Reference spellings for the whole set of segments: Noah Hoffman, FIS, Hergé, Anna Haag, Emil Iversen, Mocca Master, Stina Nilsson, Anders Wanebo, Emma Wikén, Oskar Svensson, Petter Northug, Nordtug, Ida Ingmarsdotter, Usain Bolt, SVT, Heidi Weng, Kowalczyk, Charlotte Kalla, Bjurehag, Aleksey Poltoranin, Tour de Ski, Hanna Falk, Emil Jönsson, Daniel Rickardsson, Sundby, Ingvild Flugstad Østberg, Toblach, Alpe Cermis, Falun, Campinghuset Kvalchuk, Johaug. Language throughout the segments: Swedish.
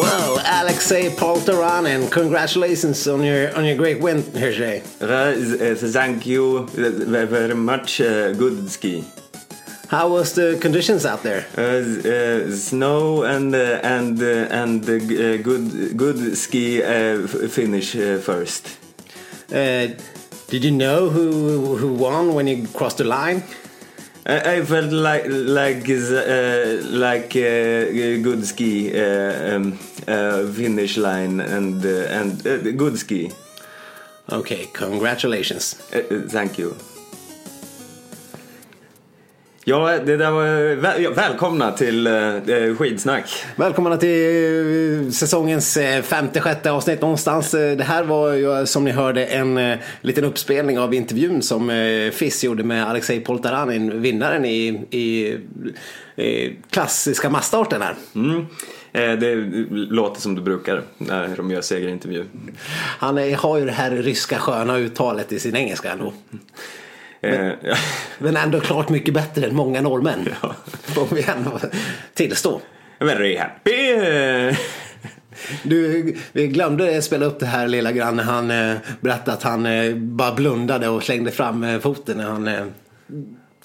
Wow, Aleksey Poltoranin, congratulations on your great win, Hergé. Thank you very much. Good ski. How was the conditions out there? Snow and good ski finish first. Did you know who won when you crossed the line? I felt like good ski finish line and good ski. Okay, congratulations. Thank you. Ja, det där var välkomna till skidsnack. Välkomna till säsongens 56:e avsnitt någonstans. Det här var ju, som ni hörde, en liten uppspelning av intervjun som FIS gjorde med Aleksey Poltoranin, vinnaren i klassiska massstarten här. Mm. Det låter som du brukar när de gör segerintervju. Han har ju det här ryska sköna uttalet i sin engelska ändå. Men ändå klart mycket bättre än många norrmän. Ja. Får vi ändå tillstå. Men det är happy. Vi glömde spela upp det här lilla grann. Han berättade att han bara blundade och slängde fram foten när han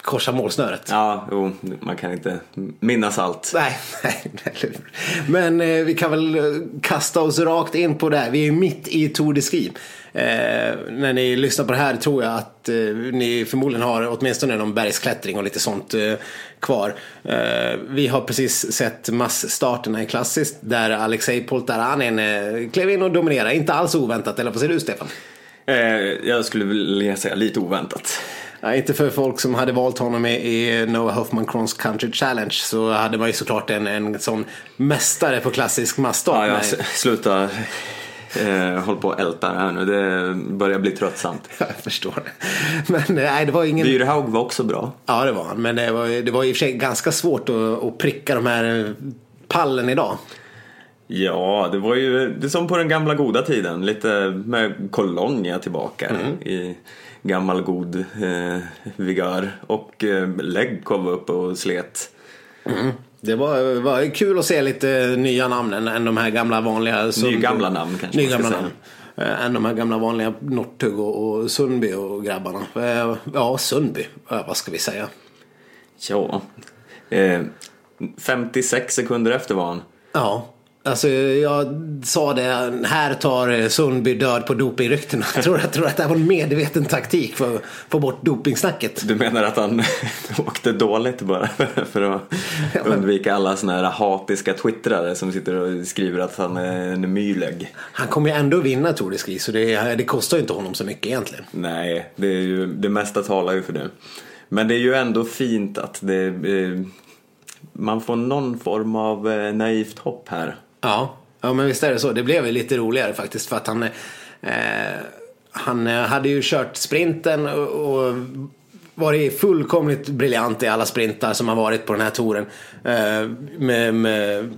korsade målsnöret. Ja, jo, man kan inte minnas allt. Nej. Men vi kan väl kasta oss rakt in på det här. Vi är mitt i Tour de Ski. När ni lyssnar på det här tror jag att ni förmodligen har åtminstone någon bergsklättring och lite sånt kvar. Vi har precis sett massstarterna i klassiskt där Aleksey Poltoranin klev in och dominerade. Inte alls oväntat, eller vad säger du, Stefan? Jag skulle vilja säga lite oväntat. Inte för folk som hade valt honom i Noah Hoffman Cross Country Challenge, så hade man ju såklart en sån mästare på klassisk massstart. Ja, sluta. Håll på och ältar här nu. Det börjar bli tröttsamt. Jag förstår det. Men nej, det var ingen... Bjurehag var också bra. Ja, det var han. Men det var i och för sig ganska svårt att pricka de här pallen idag. Ja, det var ju det som på den gamla goda tiden. Lite med Colonia tillbaka i gammal god vigör. Och Lägg kom upp och slet. Mm. Det var kul att se lite nya namn än de här gamla vanliga gamla namn kanske. Nygamla namn. Än de här gamla vanliga Nordtug och Sundby och grabbarna. Ja, Sundby. Vad ska vi säga? Ja. 56 sekunder efter var han. Ja. Alltså jag sa det, här tar Sundby död på dopingryktena. Jag tror att det var en medveten taktik för att få bort dopingsnacket. Du menar att han åkte dåligt bara för att undvika alla såna här hatiska twittrare som sitter och skriver att han är en mylägg. Han kommer ju ändå vinna Tour de Ski, så det kostar ju inte honom så mycket egentligen. Nej, det är ju, det mesta talar ju för det. Men det är ju ändå fint att man får någon form av naivt hopp här. Ja, men visst är det så. Det blev ju lite roligare faktiskt, för att han hade ju kört sprinten och varit fullkomligt briljant i alla sprintar som har varit på den här touren med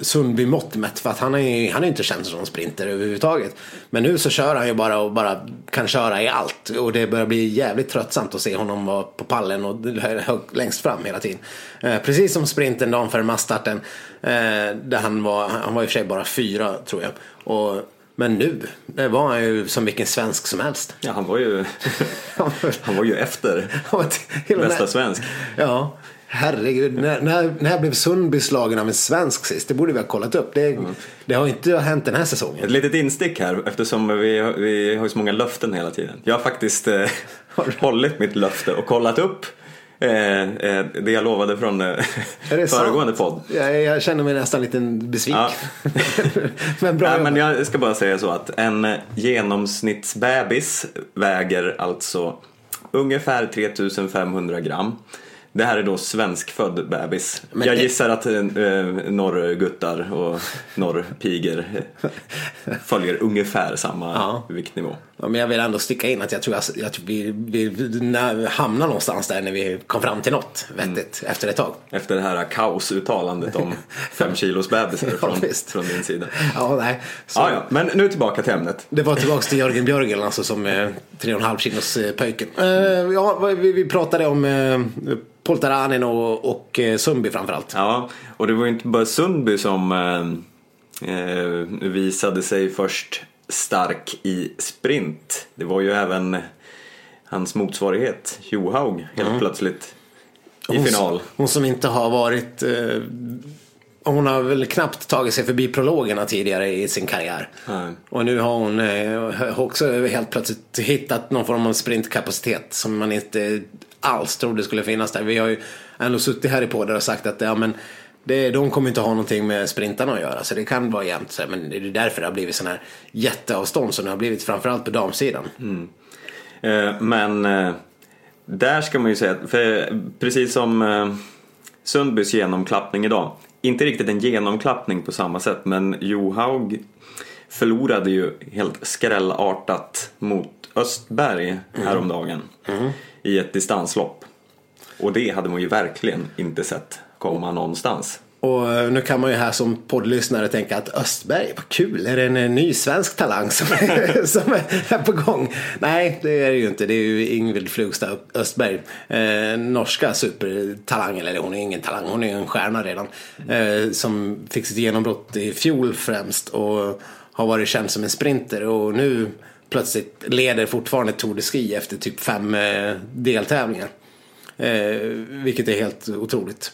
Sundby måttmätt, för att han är inte känd som sprinter överhuvudtaget. Men nu så kör han ju bara och bara kan köra i allt, och det börjar bli jävligt tröttsamt att se honom vara på pallen och längst fram hela tiden. Precis som sprinten dagen före massstarten där han var i och för sig bara 4 tror jag. Men nu, det var han ju som vilken svensk som helst. Ja, han var ju efter bästa svensk. Ja, herregud. När blev Sundby slagen av en svensk sist? Det borde vi ha kollat upp. Det har inte hänt den här säsongen. Ett litet instick här, eftersom vi har så många löften hela tiden. Jag har faktiskt hållit mitt löfte och kollat upp det jag lovade från föregående podd. Jag känner mig nästan lite besviken. Ja. Men bra. Nej, men jag ska bara säga så att en genomsnittsbebis väger alltså ungefär 3500 gram. Det här är då svenskfödd bebis. Men jag gissar att norrguttar och norrpiger följer ungefär samma viktnivå. Ja, men jag vill ändå sticka in att jag tror vi hamnar någonstans där när vi kom fram till något vettigt efter ett tag. Efter det här kaosuttalandet om 5 kilos bebisar från din sida. Ja, nej. Så... Ja, men nu tillbaka till ämnet. Det var tillbaka till Jörgen Björgen, alltså, som 3,5 kilos pöjken. Vi pratade om... Poltoranin och Sundby framförallt. Ja, och det var ju inte bara Sundby som visade sig först stark i sprint. Det var ju även hans motsvarighet Johaug helt plötsligt i final. Hon som inte har varit hon har väl knappt tagit sig förbi prologerna tidigare i sin karriär. Och nu har hon också helt plötsligt hittat någon form av sprintkapacitet som man inte alls trodde skulle finnas där. Vi har ju ändå suttit här i podden och sagt att ja, men de kommer inte ha någonting med sprintarna att göra, så det kan vara jämnt, men det är därför det har blivit sån här jätteavstånd som det har blivit framförallt på damsidan. Men där ska man ju säga, för precis som Sundbys genomklappning idag, inte riktigt en genomklappning på samma sätt, men Johaug förlorade ju helt skrällartat mot Östberg häromdagen i ett distanslopp. Och det hade man ju verkligen inte sett komma någonstans. Och nu kan man ju här som poddlyssnare tänka att Östberg, vad kul, är det en ny svensk talang som är på gång? Nej, det är det ju inte. Det är ju Ingvild Flugstad Østberg, norska supertalang, eller hon är ingen talang, hon är en stjärna redan, som fick sitt genombrott i fjol främst och har varit känd som en sprinter, och nu plötsligt leder fortfarande Tour de Ski efter typ 5 deltävlingar, vilket är helt otroligt.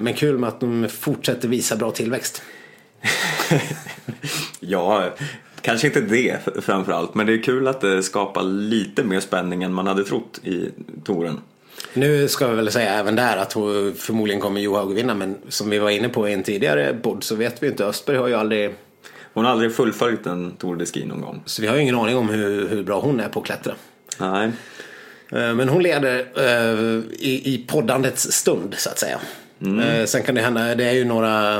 Men kul med att de fortsätter visa bra tillväxt. Ja, kanske inte det framförallt, men det är kul att det skapar lite mer spänning än man hade trott i touren. Nu ska vi väl säga även där att förmodligen kommer Johaug vinna, men som vi var inne på i en tidigare podd så vet vi inte, Östberg har ju aldrig... Hon har aldrig fullföljt en Tour de Ski någon gång. Så vi har ju ingen aning om hur bra hon är på att klättra. Nej. Men hon leder i poddandets stund så att säga. Sen kan det hända, det är ju några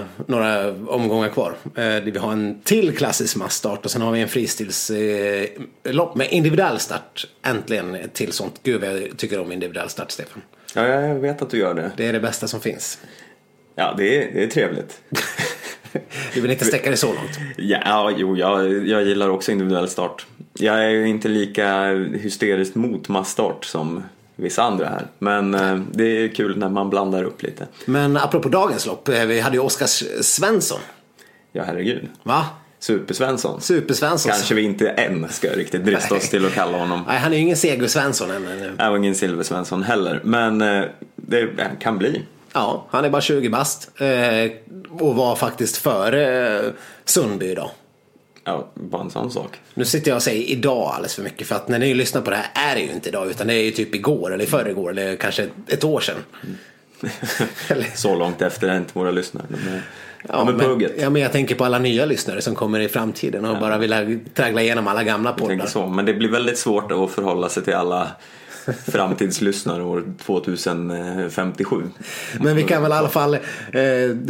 omgångar kvar. Vi har en till klassisk massstart och sen har vi en fristilslopp med individuell start. Äntligen till sånt. Gud, jag tycker om individuell start, Stefan. Ja, jag vet att du gör det. Det är det bästa som finns. Ja, det är trevligt. Du vill inte sträcka det så långt. Ja, jo, jag gillar också individuell start. Jag är ju inte lika hysteriskt mot massstart som vissa andra här, men det är kul när man blandar upp lite. Men apropå dagens lopp, vi hade ju Oskar Svensson. Ja, herregud. Va? Supersvensson. Kanske vi inte än ska riktigt drista oss till att kalla honom. Nej, han är ju ingen Segersvensson än. Han är ingen Silversvensson heller, men det kan bli. Ja, han är bara 20 bast och var faktiskt före Sundby idag. Ja, bara en sån sak. Nu sitter jag och säger idag alldeles för mycket, för att när ni lyssnar på det här är det ju inte idag, utan det är ju typ igår eller förrgår eller kanske ett år sedan. Så långt efter är inte våra lyssnare. Men jag tänker på alla nya lyssnare som kommer i framtiden och bara vill traggla igenom alla gamla poddar så. Men det blir väldigt svårt att förhålla sig till alla framtidslyssnare år 2057. Men vi kan väl i alla fall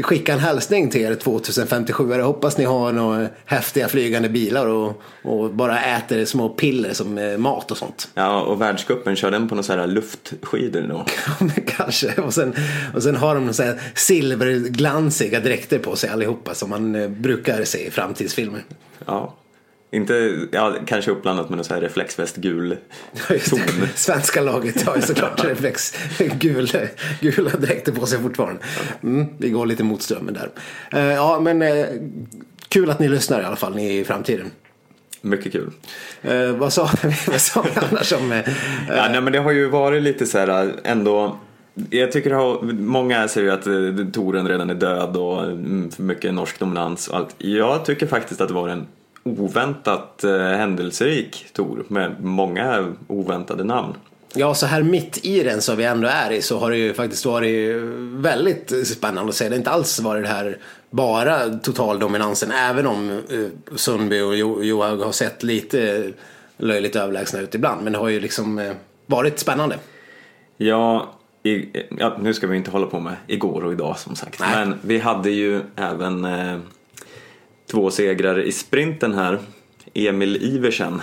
skicka en hälsning till er 2057. Jag hoppas ni har några häftiga flygande bilar och bara äter små piller som mat och sånt. Ja, och världscupen, kör den på några så här luftskidor då? Kanske. Och sen har de så här silverglansiga dräkter på sig allihopa som man brukar se i framtidsfilmer. Ja. Kanske uppblandat med någon så här reflexvästgul ton. Svenska laget har ju såklart reflexgula dräkter på sig fortfarande. Vi går lite mot strömmen där. Ja, men kul att ni lyssnar i alla fall, ni i framtiden. Mycket kul. Vad sa vi annars om... men det har ju varit lite så här ändå... Jag tycker många säger ju att Toren redan är död och för mycket norsk dominans och allt. Jag tycker faktiskt att det var en oväntat händelserik tour med många oväntade namn. Ja, så här mitt i den som vi ändå är i, så har det ju faktiskt varit väldigt spännande att se. Det är inte alls varit det här bara totaldominansen, även om Sundby och Johaug har sett lite löjligt överlägsna ut ibland, men det har ju liksom varit spännande. Ja, nu ska vi inte hålla på med igår och idag som sagt. Nej. Men vi hade ju även 2 segrar i sprinten här. Emil Iversen.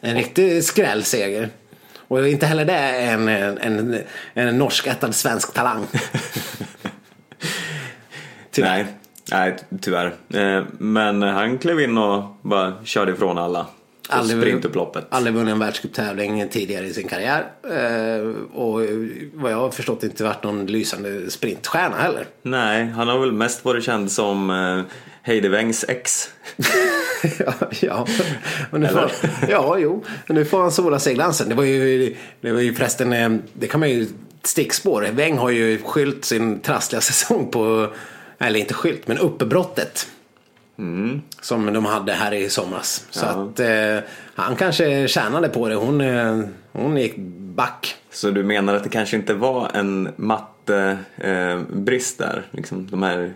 En riktig skrällseger. Och inte heller det är en norskättad svensk talang. Tyvärr. Nej, tyvärr. Men han klev in och bara körde ifrån alla. sprintupploppet. Aldrig vunnit en världscuptävling tidigare i sin karriär. Och vad jag har förstått inte varit någon lysande sprintstjärna heller. Nej, han har väl mest varit känd som Heidi Wengs ex. Nu får han sola seglansen. Det var ju förresten, det kan man ju stickspår. Weng har ju skylt sin trassliga säsong på, eller inte skylt, men uppbrottet. Mm. Som de hade här i somras. Så att han kanske tjänade på det. Hon gick back. Så du menar att det kanske inte var en mattebrist där, liksom de här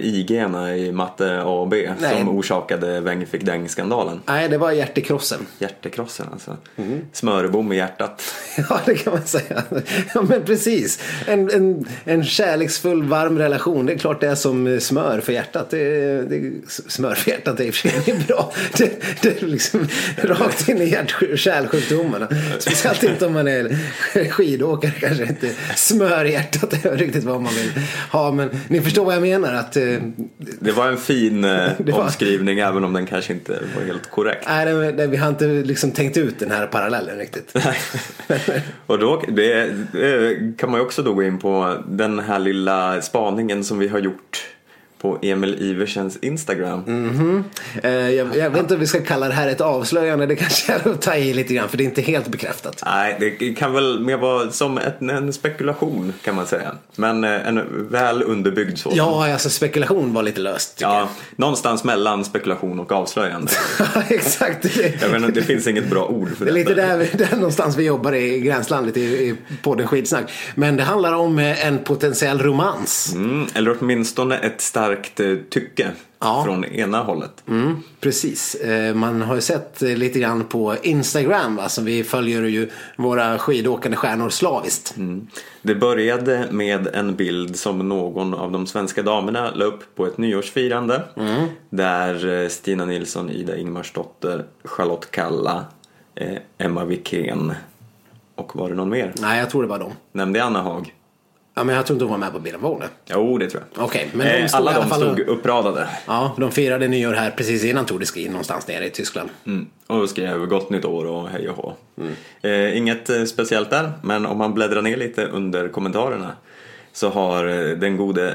IG-erna i matte A och B som orsakade Weng fick Deng-skandalen? Nej, det var hjärtekrossen. Hjärtekrossen alltså. Mm. Smörbom i hjärtat. Ja, det kan man säga. Ja, men precis. En kärleksfull, varm relation. Det är klart det är som smör för hjärtat. Smör för hjärtat är i och för sig bra. Det är liksom rakt in i kärlsjukdomarna. Speciellt inte om man är skidåkare. Kanske inte smör i hjärtat. Det är riktigt vad man vill ha. Men ni förstår vad jag menar. Att det var en fin omskrivning, även om den kanske inte var helt korrekt. Nej, vi har inte liksom tänkt ut den här parallellen riktigt. Och då kan man ju också då gå in på den här lilla spaningen som vi har gjort på Emil Iversens Instagram. Jag vet inte om vi ska kalla det här ett avslöjande. Det kanske är att ta i lite grann, för det är inte helt bekräftat. Nej, det kan väl mer vara som en spekulation, kan man säga. Men en väl underbyggd sådan. Ja, alltså spekulation var lite löst. Ja, någonstans mellan spekulation och avslöjande. Exakt. Jag vet inte, det finns inget bra ord för det. Det är lite där någonstans vi jobbar i gränslandet i podden Skidsnack. Men det handlar om en potentiell romans. Eller åtminstone ett starkt tycke från ena hållet. Precis. Man har ju sett lite grann på Instagram, va? Som vi följer ju våra skidåkande stjärnor slaviskt. Det började med en bild som någon av de svenska damerna la upp på ett nyårsfirande där Stina Nilsson, Ida Ingmarsdotter, Charlotte Kalla, Emma Wikén och var det någon mer? Nej, jag tror det var dem. Nämnde Anna Haag. Ja, men jag tror inte hon var med på bilden, var det? Jo, det tror jag. Okej, men de stod alla i alla fall stod uppradade. Ja, de firade nyår här precis innan Tour de Ski någonstans nere i Tyskland. Och då skrev gott nytt år och hej och hå. Inget speciellt där, men om man bläddrar ner lite under kommentarerna så har den gode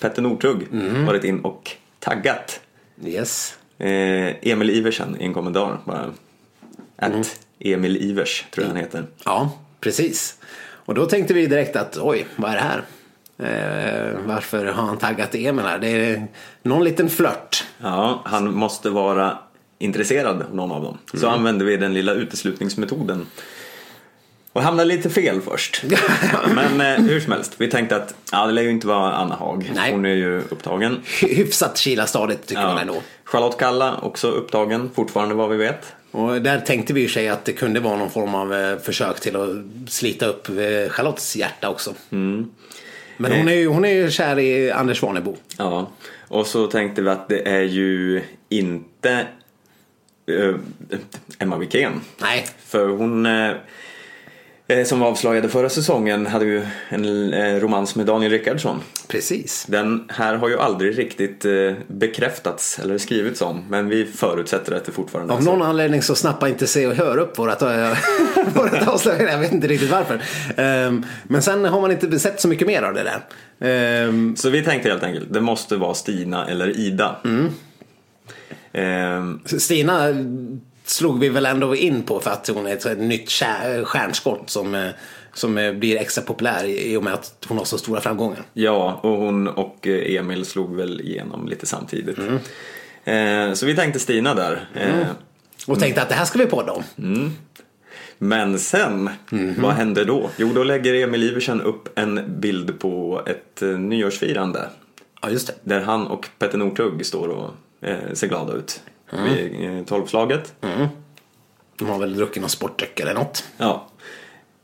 Petter Northug varit in och taggat. Yes. Emil Iversen i en kommentar. Bara, att Emil Ivers tror jag han heter. Ja, precis. Och då tänkte vi direkt att, oj, vad är det här? Varför har han taggat Emil här? Det är någon liten flört. Ja, han måste vara intresserad av någon av dem. Så använde vi den lilla uteslutningsmetoden. Och hamnade lite fel först. Men hur som helst, vi tänkte att det lär ju inte vara Anna Haag. Nej. Hon är ju upptagen. Hyfsat kilastadigt tycker man ändå. Charlotte Kalla också upptagen, fortfarande vad vi vet. Och där tänkte vi ju sig att det kunde vara någon form av försök till att slita upp Charlottes hjärta också. Men hon är ju kär i Anders Wanebo. Ja, och så tänkte vi att det är ju inte Emma Wikén. Nej. För hon som var avslöjade förra säsongen hade ju en romans med Daniel Rickardsson. Precis. Den här har ju aldrig riktigt bekräftats eller skrivits om, men vi förutsätter att det fortfarande är så. Av någon anledning så snappa inte se och hör upp vårat avslöjande. Jag vet inte riktigt varför. Men sen har man inte sett så mycket mer av det där. Så vi tänkte helt enkelt, det måste vara Stina eller Ida. Stina slog vi väl ändå in på för att hon är ett nytt stjärnskott som blir extra populär i och med att hon har så stora framgångar. Ja, och hon och Emil slog väl igenom lite samtidigt. Så vi tänkte Stina där. Och tänkte att det här ska vi podda om. Men sen, vad hände då? Jo, då lägger Emil Iversen upp en bild på ett nyårsfirande. Ja, just det. Där han och Petter Northug står och ser glada ut. Vid 12-slaget. De har väl druckit någon sportdryck eller något. Ja.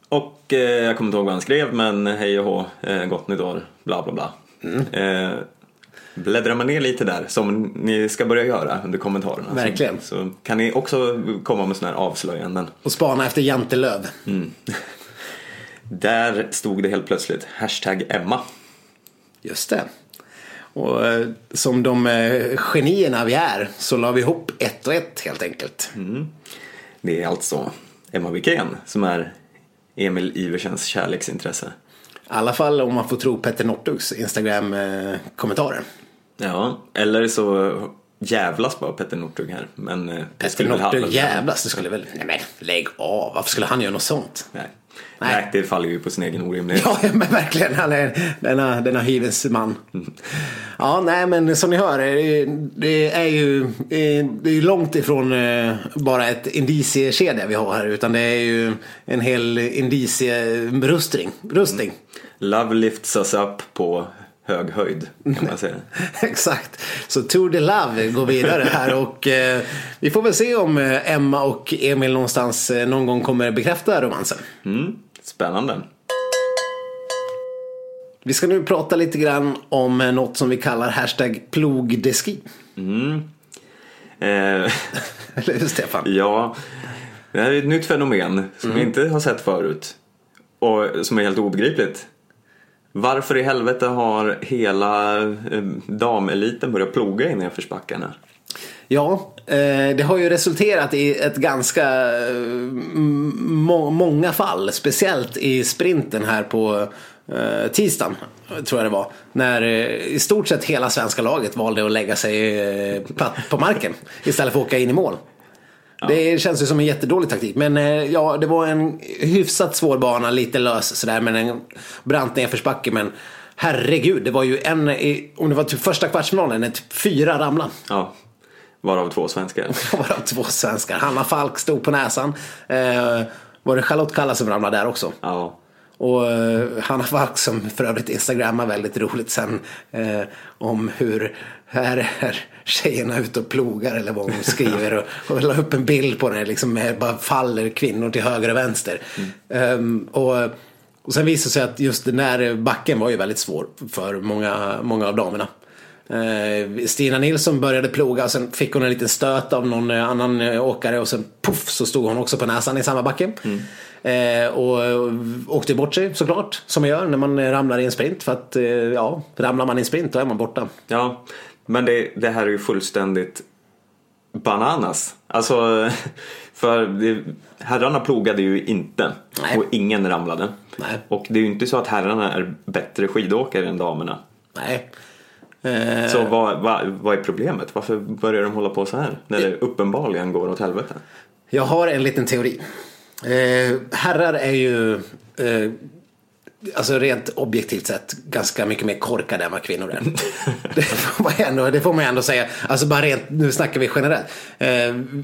Och jag kommer inte ihåg vad han skrev, men hej och hå, gott nytt år, bla bla bla. Bläddrar man ner lite där, som ni ska börja göra under kommentarerna. Verkligen. Så kan ni också komma med såna här avslöjanden och spana efter Jantelöv. Där stod det helt plötsligt #Emma. Just det. Och som de genierna vi är så la vi ihop 1 och 1 helt enkelt. Mm. Det är alltså Emma Wikén som är Emil Iversens kärleksintresse. I alla fall om man får tro Petter Northugs Instagram-kommentarer. Ja, eller så jävlas bara Petter Northug här. Men Petter Northug jävlas, det skulle väl... Nej men, lägg av. Varför skulle han göra något sånt? Nej, det faller ju på sin egen orimlighet. Ja, men verkligen. Han är denna hyvens man. Mm. Ja, nej men som ni hör, det är ju långt ifrån bara ett indiciekedja vi har här. Utan det är ju en hel indicierustning. Mm. Love lifts us up på... hög höjd kan man säga. Exakt, så Tour de Love går vidare här och vi får väl se om Emma och Emil någonstans någon gång kommer bekräfta romansen. Mm, spännande. Vi ska nu prata lite grann om något som vi kallar #plogdeski. Mm. Eller hur, Stefan? Ja, det här är ett nytt fenomen som vi inte har sett förut och som är helt obegripligt. Varför i helvete har hela dameliten börjat ploga in i försbackarna? Ja, det har ju resulterat i ett ganska många fall. Speciellt i sprinten här på tisdagen, tror jag det var. När i stort sett hela svenska laget valde att lägga sig platt på marken istället för att åka in i mål. Det känns ju som en jättedålig taktik. Men ja, det var en hyfsat svår bana, lite lös sådär, men en brant nedförsbacke. Men herregud, det var ju om det var typ första kvartsfinalen, typ 4 ramlan. Ja, varav 2 svenskar. Hanna Falk stod på näsan. Var det Charlotte Kalla som ramlade där också? Ja. Och Hanna Falk som för övrigt instagrammar väldigt roligt sen om hur här är tjejerna ute och plogar eller vad hon skriver och la upp en bild på det liksom, med bara faller kvinnor till höger och vänster. Och sen visade sig att just den här backen var ju väldigt svår för många av damerna. Stina Nilsson började ploga och sen fick hon en liten stöt av någon annan åkare och sen puff så stod hon också på näsan i samma backe. Och åkte bort sig såklart, som man gör när man ramlar i en sprint, för att ja, ramlar man i en sprint då är man borta. Ja, men det här är ju fullständigt bananas. Alltså för herrarna plogade ju inte. Nej. Och ingen ramlade. Nej. Och det är ju inte så att herrarna är bättre skidåkare än damerna. Nej. Så vad är problemet? Varför börjar de hålla på så här när det uppenbarligen går åt helvete? Jag har en liten teori. Herrar är ju alltså rent objektivt sett ganska mycket mer korkade än vad kvinnor är. Det får man ändå säga. Alltså bara rent, nu snackar vi generellt.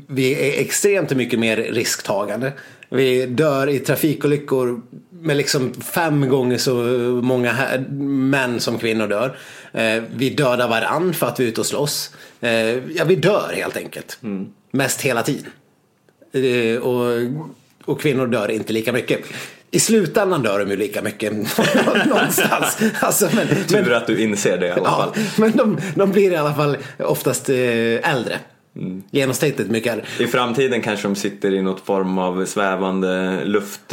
Vi är extremt mycket mer risktagande. Vi dör i trafikolyckor med liksom 5 gånger så många män som kvinnor dör. Vi dödar varann för att vi är ute och slåss. Ja, vi dör helt enkelt. Mm. Mest hela tiden. Och kvinnor dör inte lika mycket. I slutändan dör de ju lika mycket någonstans. Alltså, tur att du inser det i alla fall. Ja, men de blir i alla fall oftast äldre. Mm. Genomsnittet mycket äldre. I framtiden kanske de sitter i något form av svävande luft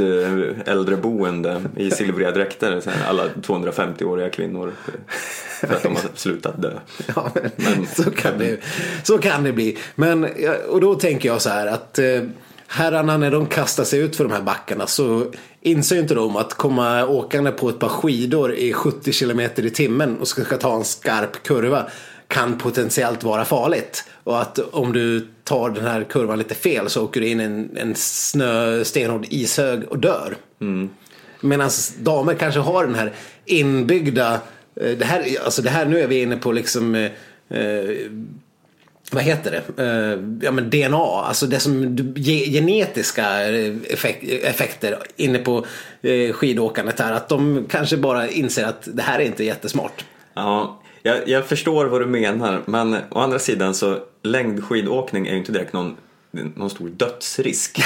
äldreboende i silvriga dräkter, alla 250-åriga kvinnor, för att de har slutat dö. Ja, men så kan det bli. Men, och då tänker jag så här att herrarna när de kastar sig ut för de här backarna så inser inte de att komma åkande på ett par skidor i 70 km i timmen och ska ta en skarp kurva kan potentiellt vara farligt, och att om du tar den här kurvan lite fel så åker du in en stenhård ishög och dör. Medan damer kanske har den här inbyggda nu är vi inne på liksom vad heter det? Ja, men DNA, alltså det som genetiska effekter inne på skidåkandet här, att de kanske bara inser att det här är inte jättesmart. Ja, jag förstår vad du menar, men å andra sidan så längdskidåkning är ju inte direkt någon stor dödsrisk.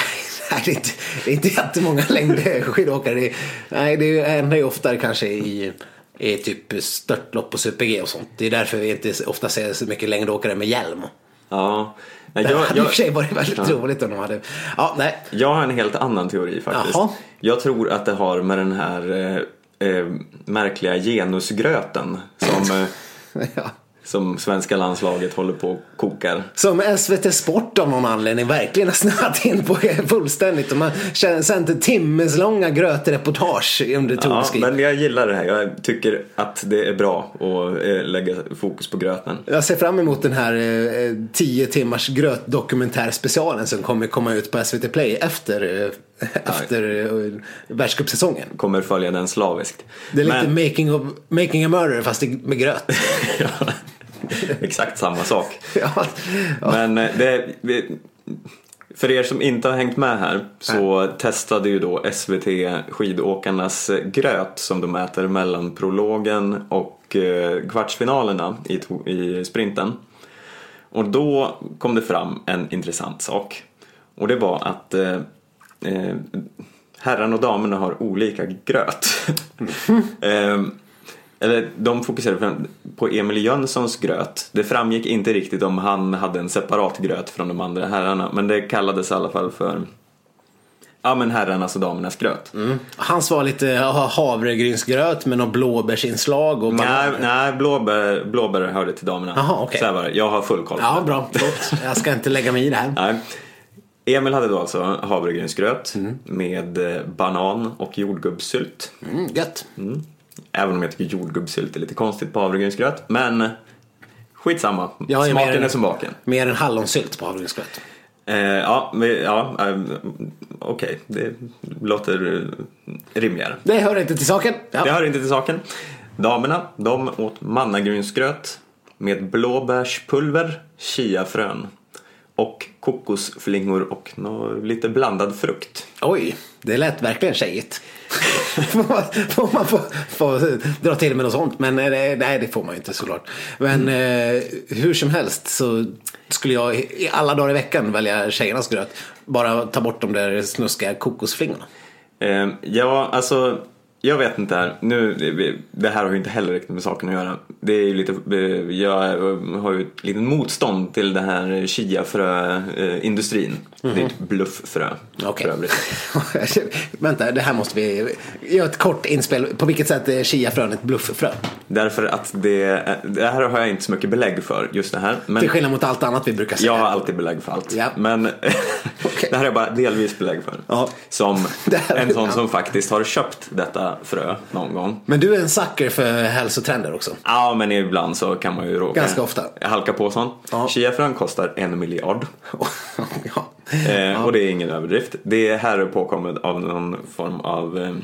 Nej, det är inte jättemånga längdskidåkare. Nej, det är ju ofta kanske i typ störtlopp och super-G och sånt. Det är därför vi inte ofta ser så mycket längdåkare med hjälm. Ja. Det hade i och för sig varit väldigt roligt om de hade... Ja, nej. Jag har en helt annan teori faktiskt. Jaha. Jag tror att det har med den här märkliga genusgröten som Ja. Som svenska landslaget håller på och kokar. Som SVT Sport av någon anledning verkligen har snöat in på fullständigt. Och man känner timmeslånga grötreportage under Tour de Ski. Ja, men jag gillar det här. Jag tycker att det är bra att lägga fokus på gröten. Jag ser fram emot den här 10 timmars grötdokumentärspecialen som kommer komma ut på SVT Play efter världscupsäsongen. Kommer följa den slaviskt. Det är lite making a murder fast med gröt. Ja, exakt samma sak. Ja. Men för er som inte har hängt med här så testade ju då SVT skidåkarnas gröt som de äter mellan prologen och kvartsfinalerna i sprinten. Och då kom det fram en intressant sak. Och det var att herrarna och damerna har olika gröt. Eller de fokuserade på Emil Jönssons gröt. Det framgick inte riktigt om han hade en separat gröt från de andra herrarna, men det kallades i alla fall för herrarnas och damernas gröt. Mm. Hans var lite havregrynsgröt med någon blåbärsinslag och nej, blåbär hörde till damerna. Aha, okay. Så här var det. Jag har full koll. Ja, bra. Jag ska inte lägga mig i det här. Nej. Emil hade då alltså havregrynsgröt med banan och jordgubbssylt. Gött. Mm. Även om jag tycker jordgubbssylt är lite konstigt på havregrynsgröt, men skitsamma. Smaken är som baken. Mer än hallonsylt på havregrynsgröt. Okej. Det låter rimligare. Det hör inte till saken. Ja. Det hör inte till saken. Damerna, de åt mannagrynsgröt med blåbärspulver, chiafrön och kokosflingor och lite blandad frukt. Oj, det lät verkligen tjejigt. Får man få dra till med något sånt, men nej, det får man ju inte såklart. Men hur som helst så skulle jag i alla dagar i veckan välja tjejernas gröt. Bara ta bort de där snuska kokosflingorna. Jag vet inte här. Det här har ju inte heller riktigt med saken att göra. Det är ju lite, jag har ju ett litet motstånd till den här chiafröindustrin. Det är ett bluffrö. Okej. Vänta, det här måste vi göra ett kort inspel. På vilket sätt är chiafrön ett blufffrö? Därför att det här har jag inte så mycket belägg för, just det här. Men till skillnad mot allt annat vi brukar säga. Jag har alltid belägg för allt. Ja. Men det här är bara delvis belägg för. Ja. Som en sån som faktiskt har köpt detta frö någon gång. Men du är en sucker för hälsotrender också. Ja, men ibland så kan man ju råka. Ganska ofta. Halka på sånt. Ja. Chiafrön kostar 1 miljard. Ja. Och det är ingen överdrift. Det här är påkommet av någon form av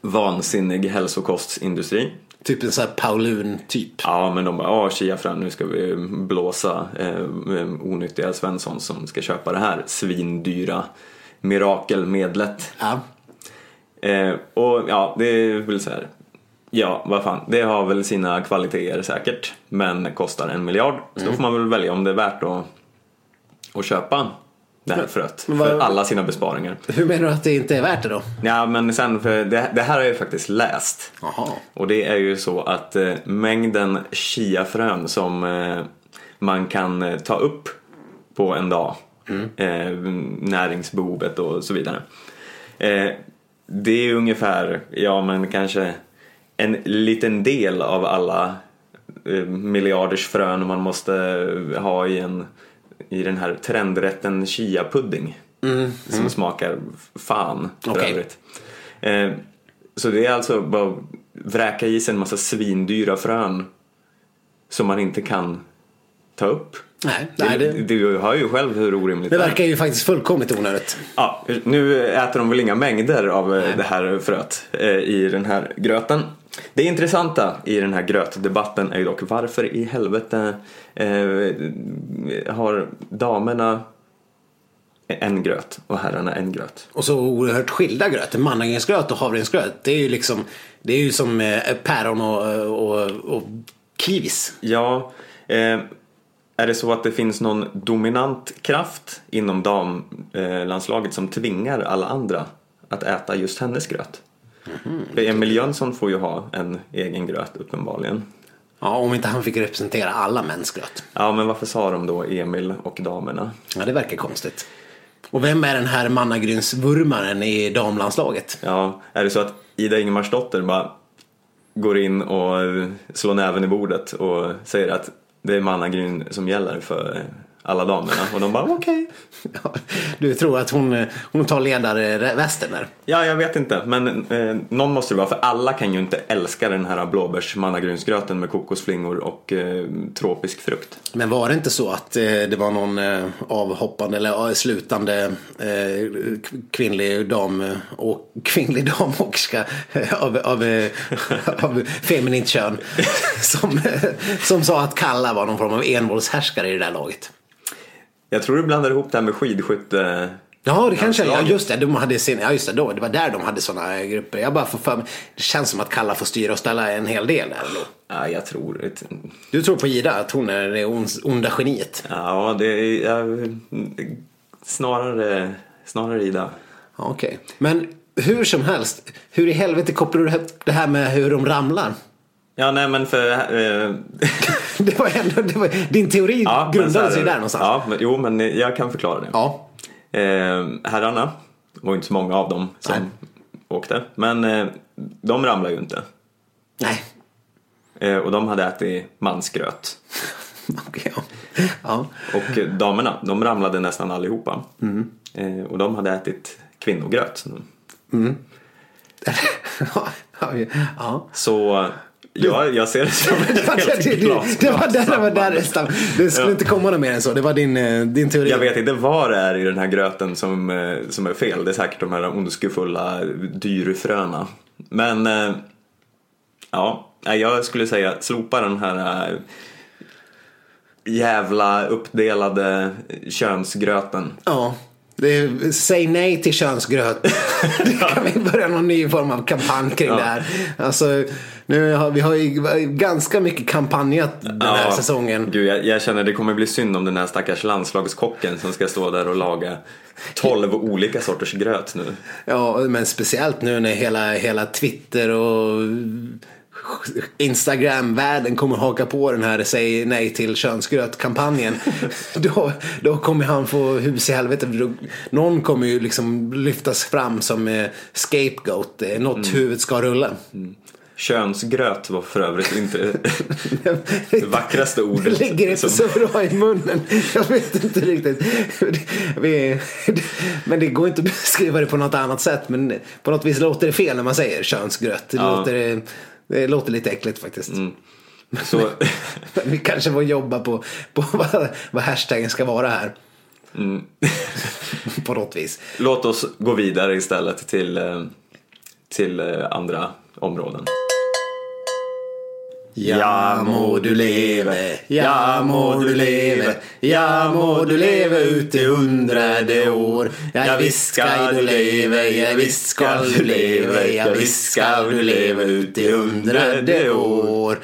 vansinnig hälsokostindustri. Typ en sån här Paulun-typ. Ja, men de bara, chiafrön, nu ska vi blåsa onyttiga Svensson som ska köpa det här svindyra mirakelmedlet. Ja. Det är väl så här. Ja, vad fan. Det har väl sina kvaliteter säkert, men kostar 1 miljard. Så då får man väl välja om det är värt att köpa det här fröet för alla sina besparingar. Hur menar du att det inte är värt det då? Ja, men sen för det här har jag ju faktiskt läst. Aha. Och det är ju så att mängden chiafrön som man kan ta upp på en dag, näringsbehovet och så vidare, det är ungefär, kanske en liten del av alla miljarders frön man måste ha i den här trendrätten chia-pudding som smakar fan för övrigt. Så det är alltså bara vräka i sig en massa svindyra frön som man inte kan ta upp. Nej, du hör ju själv hur orimligt det verkar ju faktiskt fullkomligt onödigt. Ja, nu äter de väl inga mängder av det här fröet i den här gröten. Det intressanta i den här grötdebatten är ju dock, varför i helvete har damerna en gröt och herrarna en gröt? Och så oerhört skilda gröt. Mannagrynsgröt och havregrynsgröt, det är ju som päron och kiwis. Ja, är det så att det finns någon dominant kraft inom damlandslaget som tvingar alla andra att äta just hennes gröt? För Emil Jönsson får ju ha en egen gröt uppenbarligen. Ja, om inte han fick representera alla mäns gröt. Ja, men varför sa de då Emil och damerna? Ja, det verkar konstigt. Och vem är den här mannagrynsvurmaren i damlandslaget? Ja, är det så att Ida Ingmarsdotter bara går in och slår näven i bordet och säger att det är mannagryn som gäller för alla damerna. Och de bara, okej. Okay. Ja, du tror att hon tar ledarvästen där? Ja, jag vet inte. Men någon måste det vara. För alla kan ju inte älska den här blåbärs mannagrynsgröten med kokosflingor och tropisk frukt. Men var det inte så att det var någon avhoppande eller slutande kvinnlig dam och kvinnlig damorska av feminint kön som sa att Kalla var någon form av envåldshärskare i det där laget? Jag tror du blandade ihop det här med skidskytte. Ja, det kanske. Ja, just det. Det var där de hade såna grupper. Jag bara för mig, det känns som att Kalla får styra och ställa en hel del där då. Ja, jag tror det. Du tror på Ida, att hon är det onda geniet. Ja, det är snarare Ida. Ja, okej. Men hur som helst, hur i helvete kopplar du det här med hur de ramlar? Ja, nej, men för... Det var din teori, ja, grundade sig där någonstans. Ja, men jag kan förklara det. Ja. Herrarna, var inte så många av dem som åkte. Men de ramlade ju inte. Nej. Och de hade ätit mansgröt. Okay, ja. Ja. Och damerna, de ramlade nästan allihopa. Mm. Och de hade ätit kvinnogröt. Mm. Ja. Så... Jag ser det som det var där. Det skulle inte komma något mer än så. Det var din teori. Jag vet inte vad det är i den här gröten som är fel. Det är säkert de här ondskefulla dyrfröna. Men ja, jag skulle säga slopa den här jävla uppdelade könsgröten. Ja. Säg nej till könsgröt. Ja. Kan vi börja någon ny form av kampanj kring det här? Alltså, vi har ju ganska mycket kampanjat den här säsongen. Gud, jag känner det kommer bli synd om den här stackars landslagskocken som ska stå där och laga 12 olika sorters gröt nu. Ja, men speciellt nu när hela Twitter och Instagram-världen kommer haka på den här säg nej till könsgröt-kampanjen. då kommer han få hus i helvete. Någon kommer ju liksom lyftas fram som scapegoat. Något huvud ska rulla. Mm. Könsgröt var för övrigt inte det vackraste ordet. Det ligger inte så bra i munnen. Jag vet inte riktigt. Men det går inte att beskriva det på något annat sätt. Men på något vis låter det fel när man säger könsgröt. Det låter lite äckligt faktiskt. Mm. Så. Vi kanske får jobba på vad hashtaggen ska vara här. Mm. På något vis. Låt oss gå vidare istället till andra områden. Ja må du leve, ja må du leve, ja må du leve ut i 100 år. Ja visst ska du leve, ja visst ska du leve, ja visst ska du leve ut i 100 år.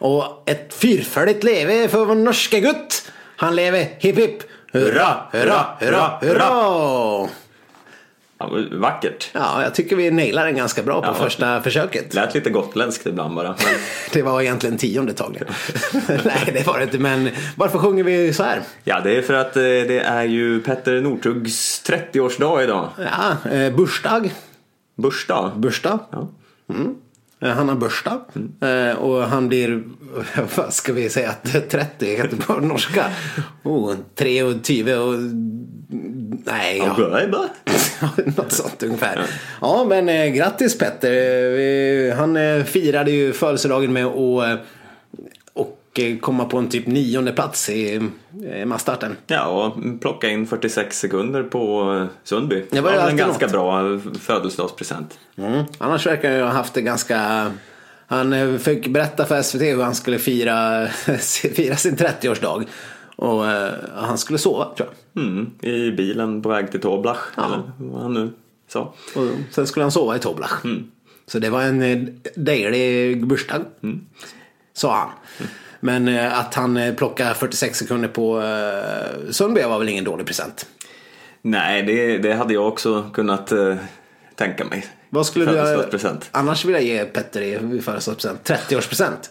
Och ett fyrfärdigt leve för vår norske gutt. Han lever hipp hipp, hurra, hurra, hurra, hurra. Vackert. Ja, jag tycker vi nailar den ganska bra på första försöket. Lät lite gotländskt ibland bara. Men... det var egentligen 10:e taget. Nej, det var det inte, men varför sjunger vi så här? Ja, det är för att det är ju Petter Northugs 30-årsdag idag. Ja, Bursdag. Ja. Mm. Han har börsdag och han blir, vad ska vi säga, att 30 heter på norska. 23 och nej. Ja. Något sånt ungefär. Ja, men grattis Petter. Han firade ju födelsedagen med och komma på en typ 9:e plats i massstarten. Ja, och plocka in 46 sekunder på Sundby. Det var en ganska bra födelsedagspresent. Mm. Annars verkar jag ha haft det ganska... Han fick berätta för SVT hur han skulle fira sin 30-årsdag. Och han skulle sova, tror jag. Mm. I bilen på väg till Toblach. Ja. Eller vad han nu sa. Och sen skulle han sova i Toblach. Mm. Så det var en dejlig bursdag. Mm. Sa han. Mm. Men att han plockade 46 sekunder på Sundby var väl ingen dålig present? Nej, det hade jag också kunnat tänka mig. Vad skulle du annars vilja ge Petter i födelsedagspresent? 30-årspresent?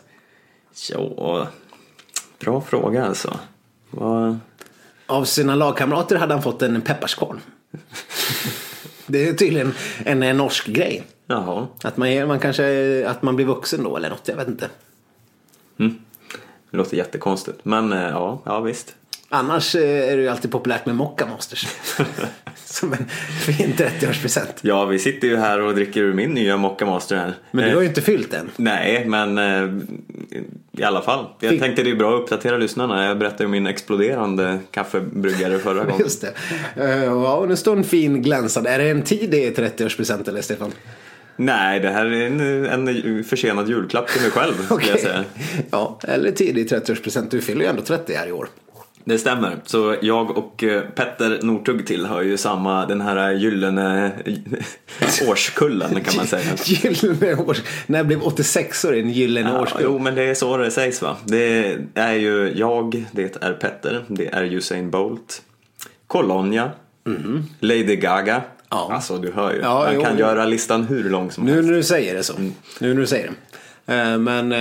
Ja, bra fråga alltså. Av sina lagkamrater hade han fått en pepparskål. Det är tydligen en norsk grej. Jaha. Att man kanske att man blir vuxen då eller något, jag vet inte. Mm. Det låter jättekonstigt, men ja visst. Annars är det ju alltid populärt med Mocca Masters. Som en fin 30-årspresent. Ja, vi sitter ju här och dricker ur min nya Mocca Master här. Men du har ju inte fyllt den. Nej, men i alla fall. Jag tänkte det är bra att uppdatera lyssnarna. Jag berättade om min exploderande kaffebryggare förra gången. Just det. Ja, nu står en fin glänsad. Är det en tidig 30-årspresent eller, Stefan? Nej, det här är en försenad julklapp till mig själv. Okej, jag säga. Ja, eller tidig 30-årspresent. Du fyller ju ändå 30 här i år. Det stämmer, så jag och Petter Northug tillhör ju samma, den här gyllene årskullen kan man säga. Gyllene års, när jag blev 86 år i en gyllene årskull. Jo, men det är så det sägs, va. Det är ju jag, det är Petter, det är Usain Bolt, Colonia, Lady Gaga. Ja. Alltså du hör ju, man kan göra listan hur lång som helst. Nu när du säger det så, nu när du säger det. Men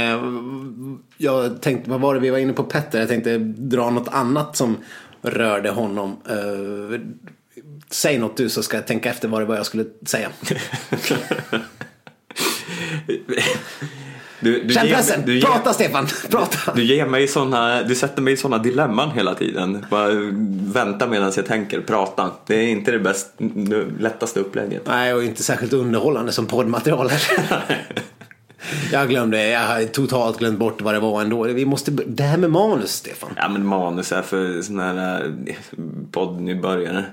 jag tänkte, vad var det vi var inne på, Petter? Jag tänkte dra något annat som rörde honom. Säg något du, så ska jag tänka efter vad det var jag skulle säga. Du prata, Stefan, prata. Du sätter mig i såna dilemman hela tiden. Bara vänta medan jag tänker, prata. Det är inte det lättaste upplägget. Nej, och inte särskilt underhållande som poddmaterial här. Jag har totalt glömt bort vad det var ändå. Det här med manus, Stefan. Ja, men manus är för sån här poddnybörjare.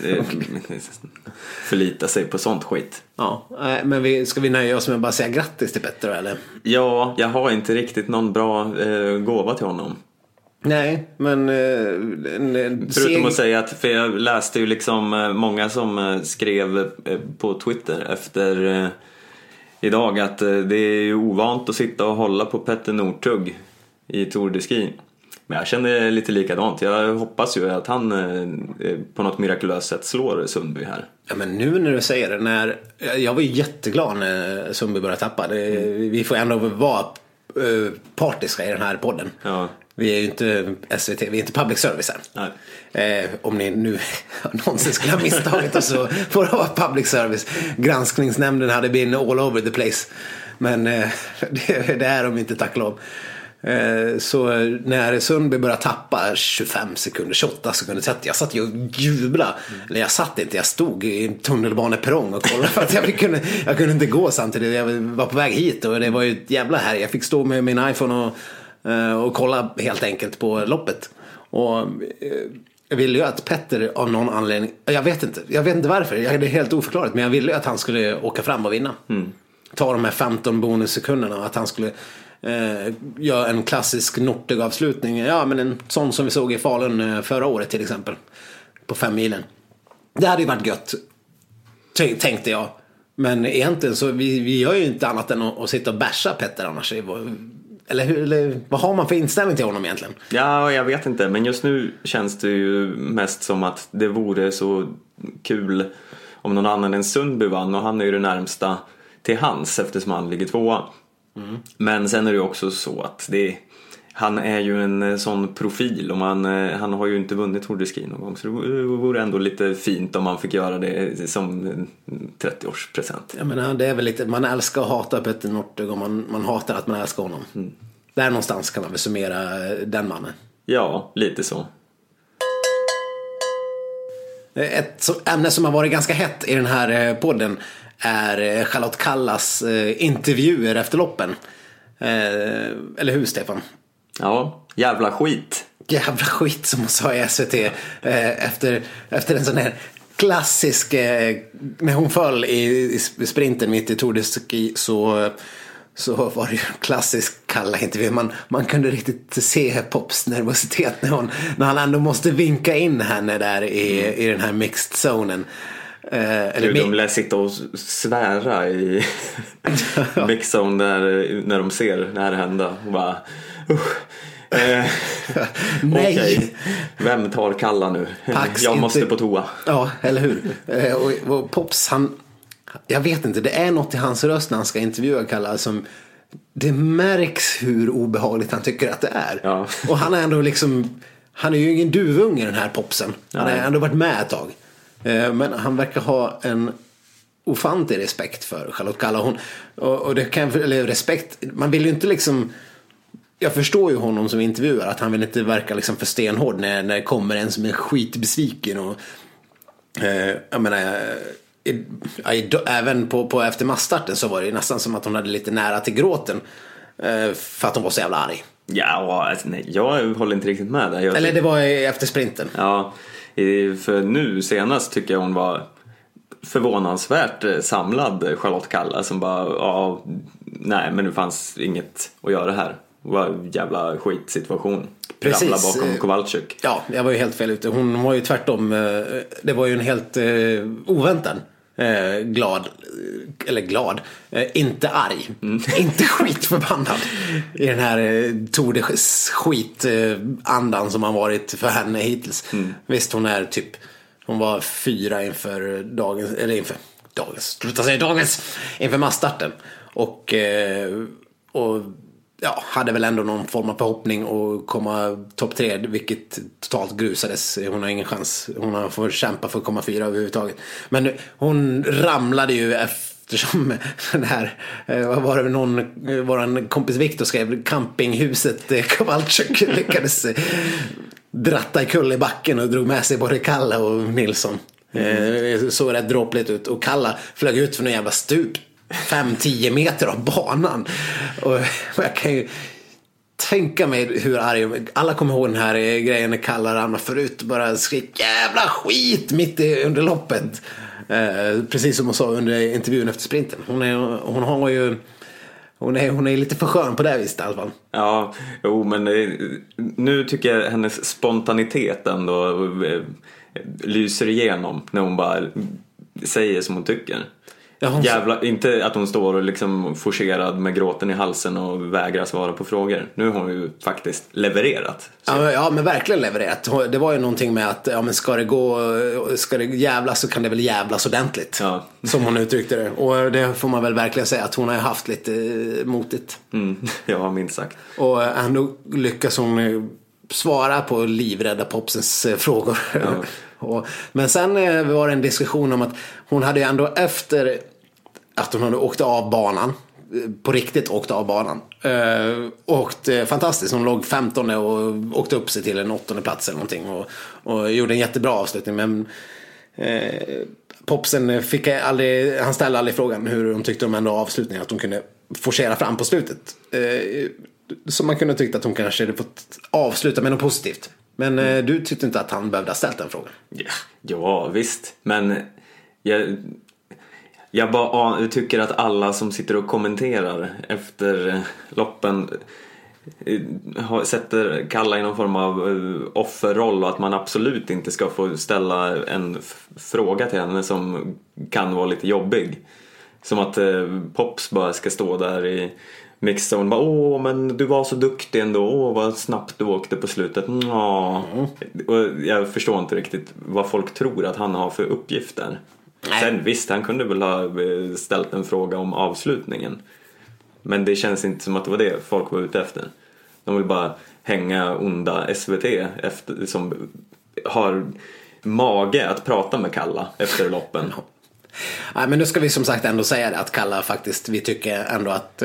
Okay. Förlita sig på sånt skit. Ja, men ska vi nöja oss med att bara säga grattis till Petter, eller? Ja, jag har inte riktigt någon bra gåva till honom. Nej, men förutom att säga att, för jag läste ju liksom många som skrev på Twitter efter idag att det är ju ovant att sitta och hålla på Petter Northug i Tour de Ski. Men jag känner lite likadant. Jag hoppas ju att han på något mirakulöst sätt slår Sundby här. Ja, men nu när du säger det, jag var ju jätteglad när Sundby började tappa. Vi får ändå vara partiska i den här podden. Ja. Vi är ju inte SVT, vi är inte public service här. Om ni nu någonsin skulle ha misstagit oss så får det vara public service. Granskningsnämnden hade been all over the place. Men det är de inte, tack lov. Så när Sundby började tappa 25 sekunder, 28 sekunder, 30, jag satt ju och jublade. Eller jag satt inte, jag stod i en tunnelbaneperrong och kollade. För att jag kunde inte gå samtidigt, jag var på väg hit. Och det var ju ett jävla här. Jag fick stå med min iPhone och kolla helt enkelt på loppet. Och jag ville ju att Petter av någon anledning, jag vet inte varför, det är helt oförklarat, men jag ville ju att han skulle åka fram och vinna. Ta de här 15 bonussekunderna och att han skulle göra en klassisk Nordtug-avslutning. Ja, men en sån som vi såg i Falun förra året till exempel, på 5 milen. Det hade ju varit gött, tänkte jag. Men egentligen så vi gör ju inte annat än att sitta och basha Petter annars. Eller vad har man för inställning till honom egentligen? Ja, jag vet inte. Men just nu känns det ju mest som att det vore så kul om någon annan än Sundby vann. Och han är ju det närmsta till hans eftersom han ligger 2:a. Men sen är det ju också så att han är ju en sån profil. Och han har ju inte vunnit Tour de Ski någon gång. Så det vore ändå lite fint om man fick göra det som 30-årspresent. Jag menar, det är väl lite, man älskar och hatar Petter Northug. Och man hatar att man älskar honom. Där någonstans kan man väl summera den mannen. Ja, lite så. Ett ämne som har varit ganska hett i den här podden är Charlotte Kallas intervjuer efter loppen. Eller hur, Stefan? Ja, jävla skit som hon sa i SVT efter en sån här klassisk, när hon föll i sprinten mitt i Tour de Ski, så var det ju en klassisk Kalla intervju. Man kunde riktigt se Pops nervositet när han ändå måste vinka in henne där i den här mixed zonen. De lär sitta och svära i mixzone när de ser det här hända och bara nej. Okej. Vem tar Kalla nu? Pax, jag måste på toa. Ja, eller hur? Och Pops, jag vet inte, det är något i hans röst när han ska intervjua Kalla som det märks hur obehagligt han tycker att det är. Ja. Och han är ju ingen duvunge, den här Popsen. Han har ändå varit med ett tag. Men han verkar ha en ofantlig respekt för Charlotte Kalla. Och det kan, eller respekt, man vill ju inte liksom... Jag förstår ju honom som intervjuar att han vill inte verka liksom för stenhård när det kommer en som är skitbesviken. Och, jag menar... även på efter massstarten så var det ju nästan som att hon hade lite nära till gråten för att hon var så jävla arg. Ja, alltså, nej, jag håller inte riktigt med där. Eller det var efter sprinten. Ja, för nu senast tycker jag hon var förvånansvärt samlad, Charlotte Kalla, som bara, ja, nej, men det fanns inget att göra här. Det var en jävla skitsituation. Precis. Ramla bakom Kowalczyk. Ja, jag var ju helt fel ute. Hon var ju tvärtom. Det var ju en helt oväntan glad, eller glad, inte arg, inte skitförbannad i den här Tour de skitandan som har varit för henne hittills. Mm. Visst, hon är typ, hon var 4 inför dagens, eller inför dagens, sluta säga dagens, inför massstarten. Och ja, hade väl ändå någon form av förhoppning att komma topp 3, vilket totalt grusades. Hon har ingen chans. Hon får kämpa för att komma 4 överhuvudtaget. Men hon ramlade ju eftersom den här, vad var det, vår kompis Victor skrev, Campinghuset Kvalchuk lyckades dratta i kull i backen och drog med sig både Kalla och Nilsson. Såg rätt dråpligt ut. Och Kalla flög ut från en jävla stup 5-10 meter av banan. Och jag kan ju tänka mig hur arg. Alla kommer ihåg den här grejen när Kalla ramlade förut, bara skrik jävla skit mitt under loppet. Precis som hon sa under intervjun efter sprinten. Hon är lite för skön på det här viset i alla fall. Ja, jo, men nu tycker jag hennes spontanitet ändå lyser igenom när hon bara säger som hon tycker. Jävla, inte att hon står liksom forcerad med gråten i halsen och vägrar svara på frågor. Nu har hon ju faktiskt levererat. Ja men verkligen levererat. Det var ju någonting med att ja, men ska det jävlas så kan det väl jävlas ordentligt, ja. Som hon uttryckte det. Och det får man väl verkligen säga att hon har haft lite motigt. Ja, minst sagt. Och ändå lyckas hon svara på livrädda popsens frågor, ja. Men sen var det en diskussion om att hon hade ju ändå efter att hon hade åkt av banan, på riktigt åkt av banan, åkt fantastiskt. Hon låg 15 och åkte upp sig till en 8:e plats eller någonting och gjorde en jättebra avslutning. Men Popsen fick aldrig, han ställde aldrig frågan hur de tyckte om ändå avslutningen, att hon kunde forcera fram på slutet, så man kunde tycka att hon kanske hade fått avsluta med något positivt. Men du tyckte inte att han behövde ha ställt den frågan? Ja, visst. Men jag bara tycker att alla som sitter och kommenterar efter loppen sätter Kalla i någon form av offerroll, och att man absolut inte ska få ställa en fråga till henne som kan vara lite jobbig. Som att Pops bara ska stå där i mixzone, bara, åh, men du var så duktig ändå, åh, vad snabbt du åkte på slutet. Och jag förstår inte riktigt vad folk tror att han har för uppgifter. Nej. Sen visst, han kunde väl ha ställt en fråga om avslutningen, men det känns inte som att det var det folk var ute efter. De vill bara hänga onda SVT efter, som har mage att prata med Kalla efter loppen. Nej, men nu ska vi som sagt ändå säga det, att Kalla faktiskt, vi tycker ändå att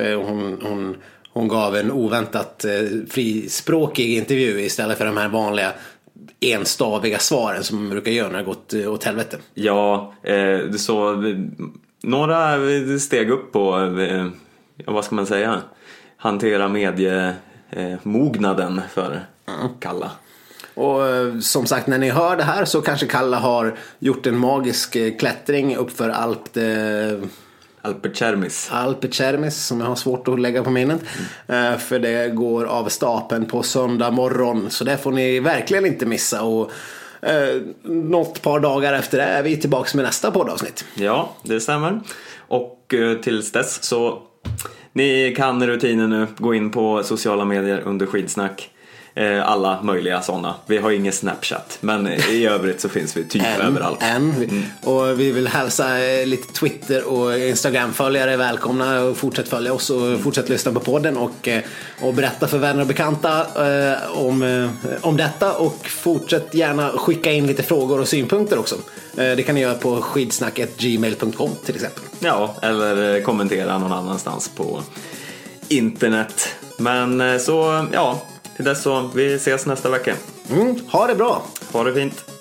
hon gav en oväntat frispråkig intervju istället för de här vanliga enstaviga svaren som man brukar göra när det gått åt helvete. Ja, så några steg upp på, vad ska man säga, hantera mediemognaden för Kalla. Och som sagt, när ni hör det här så kanske Kalla har gjort en magisk klättring uppför Alpe Cermis, som jag har svårt att lägga på minnet. För det går av stapeln på söndag morgon, så det får ni verkligen inte missa. Och något par dagar efter det är vi tillbaka med nästa poddavsnitt. Ja, det stämmer. Och tills dess så, ni kan rutinen nu, gå in på sociala medier under Skidsnack. alla möjliga sådana. Vi har ingen Snapchat, men i övrigt så finns vi typ överallt. Och vi vill hälsa lite Twitter och Instagram-följare välkomna och fortsätt följa oss och fortsätt lyssna på podden och berätta för vänner och bekanta om detta, och fortsätt gärna skicka in lite frågor och synpunkter också. Det kan ni göra på skidsnack@gmail.com till exempel. Ja, eller kommentera någon annanstans på internet. Men så, ja, till dess så, vi ses nästa vecka. Ha det bra! Ha det fint!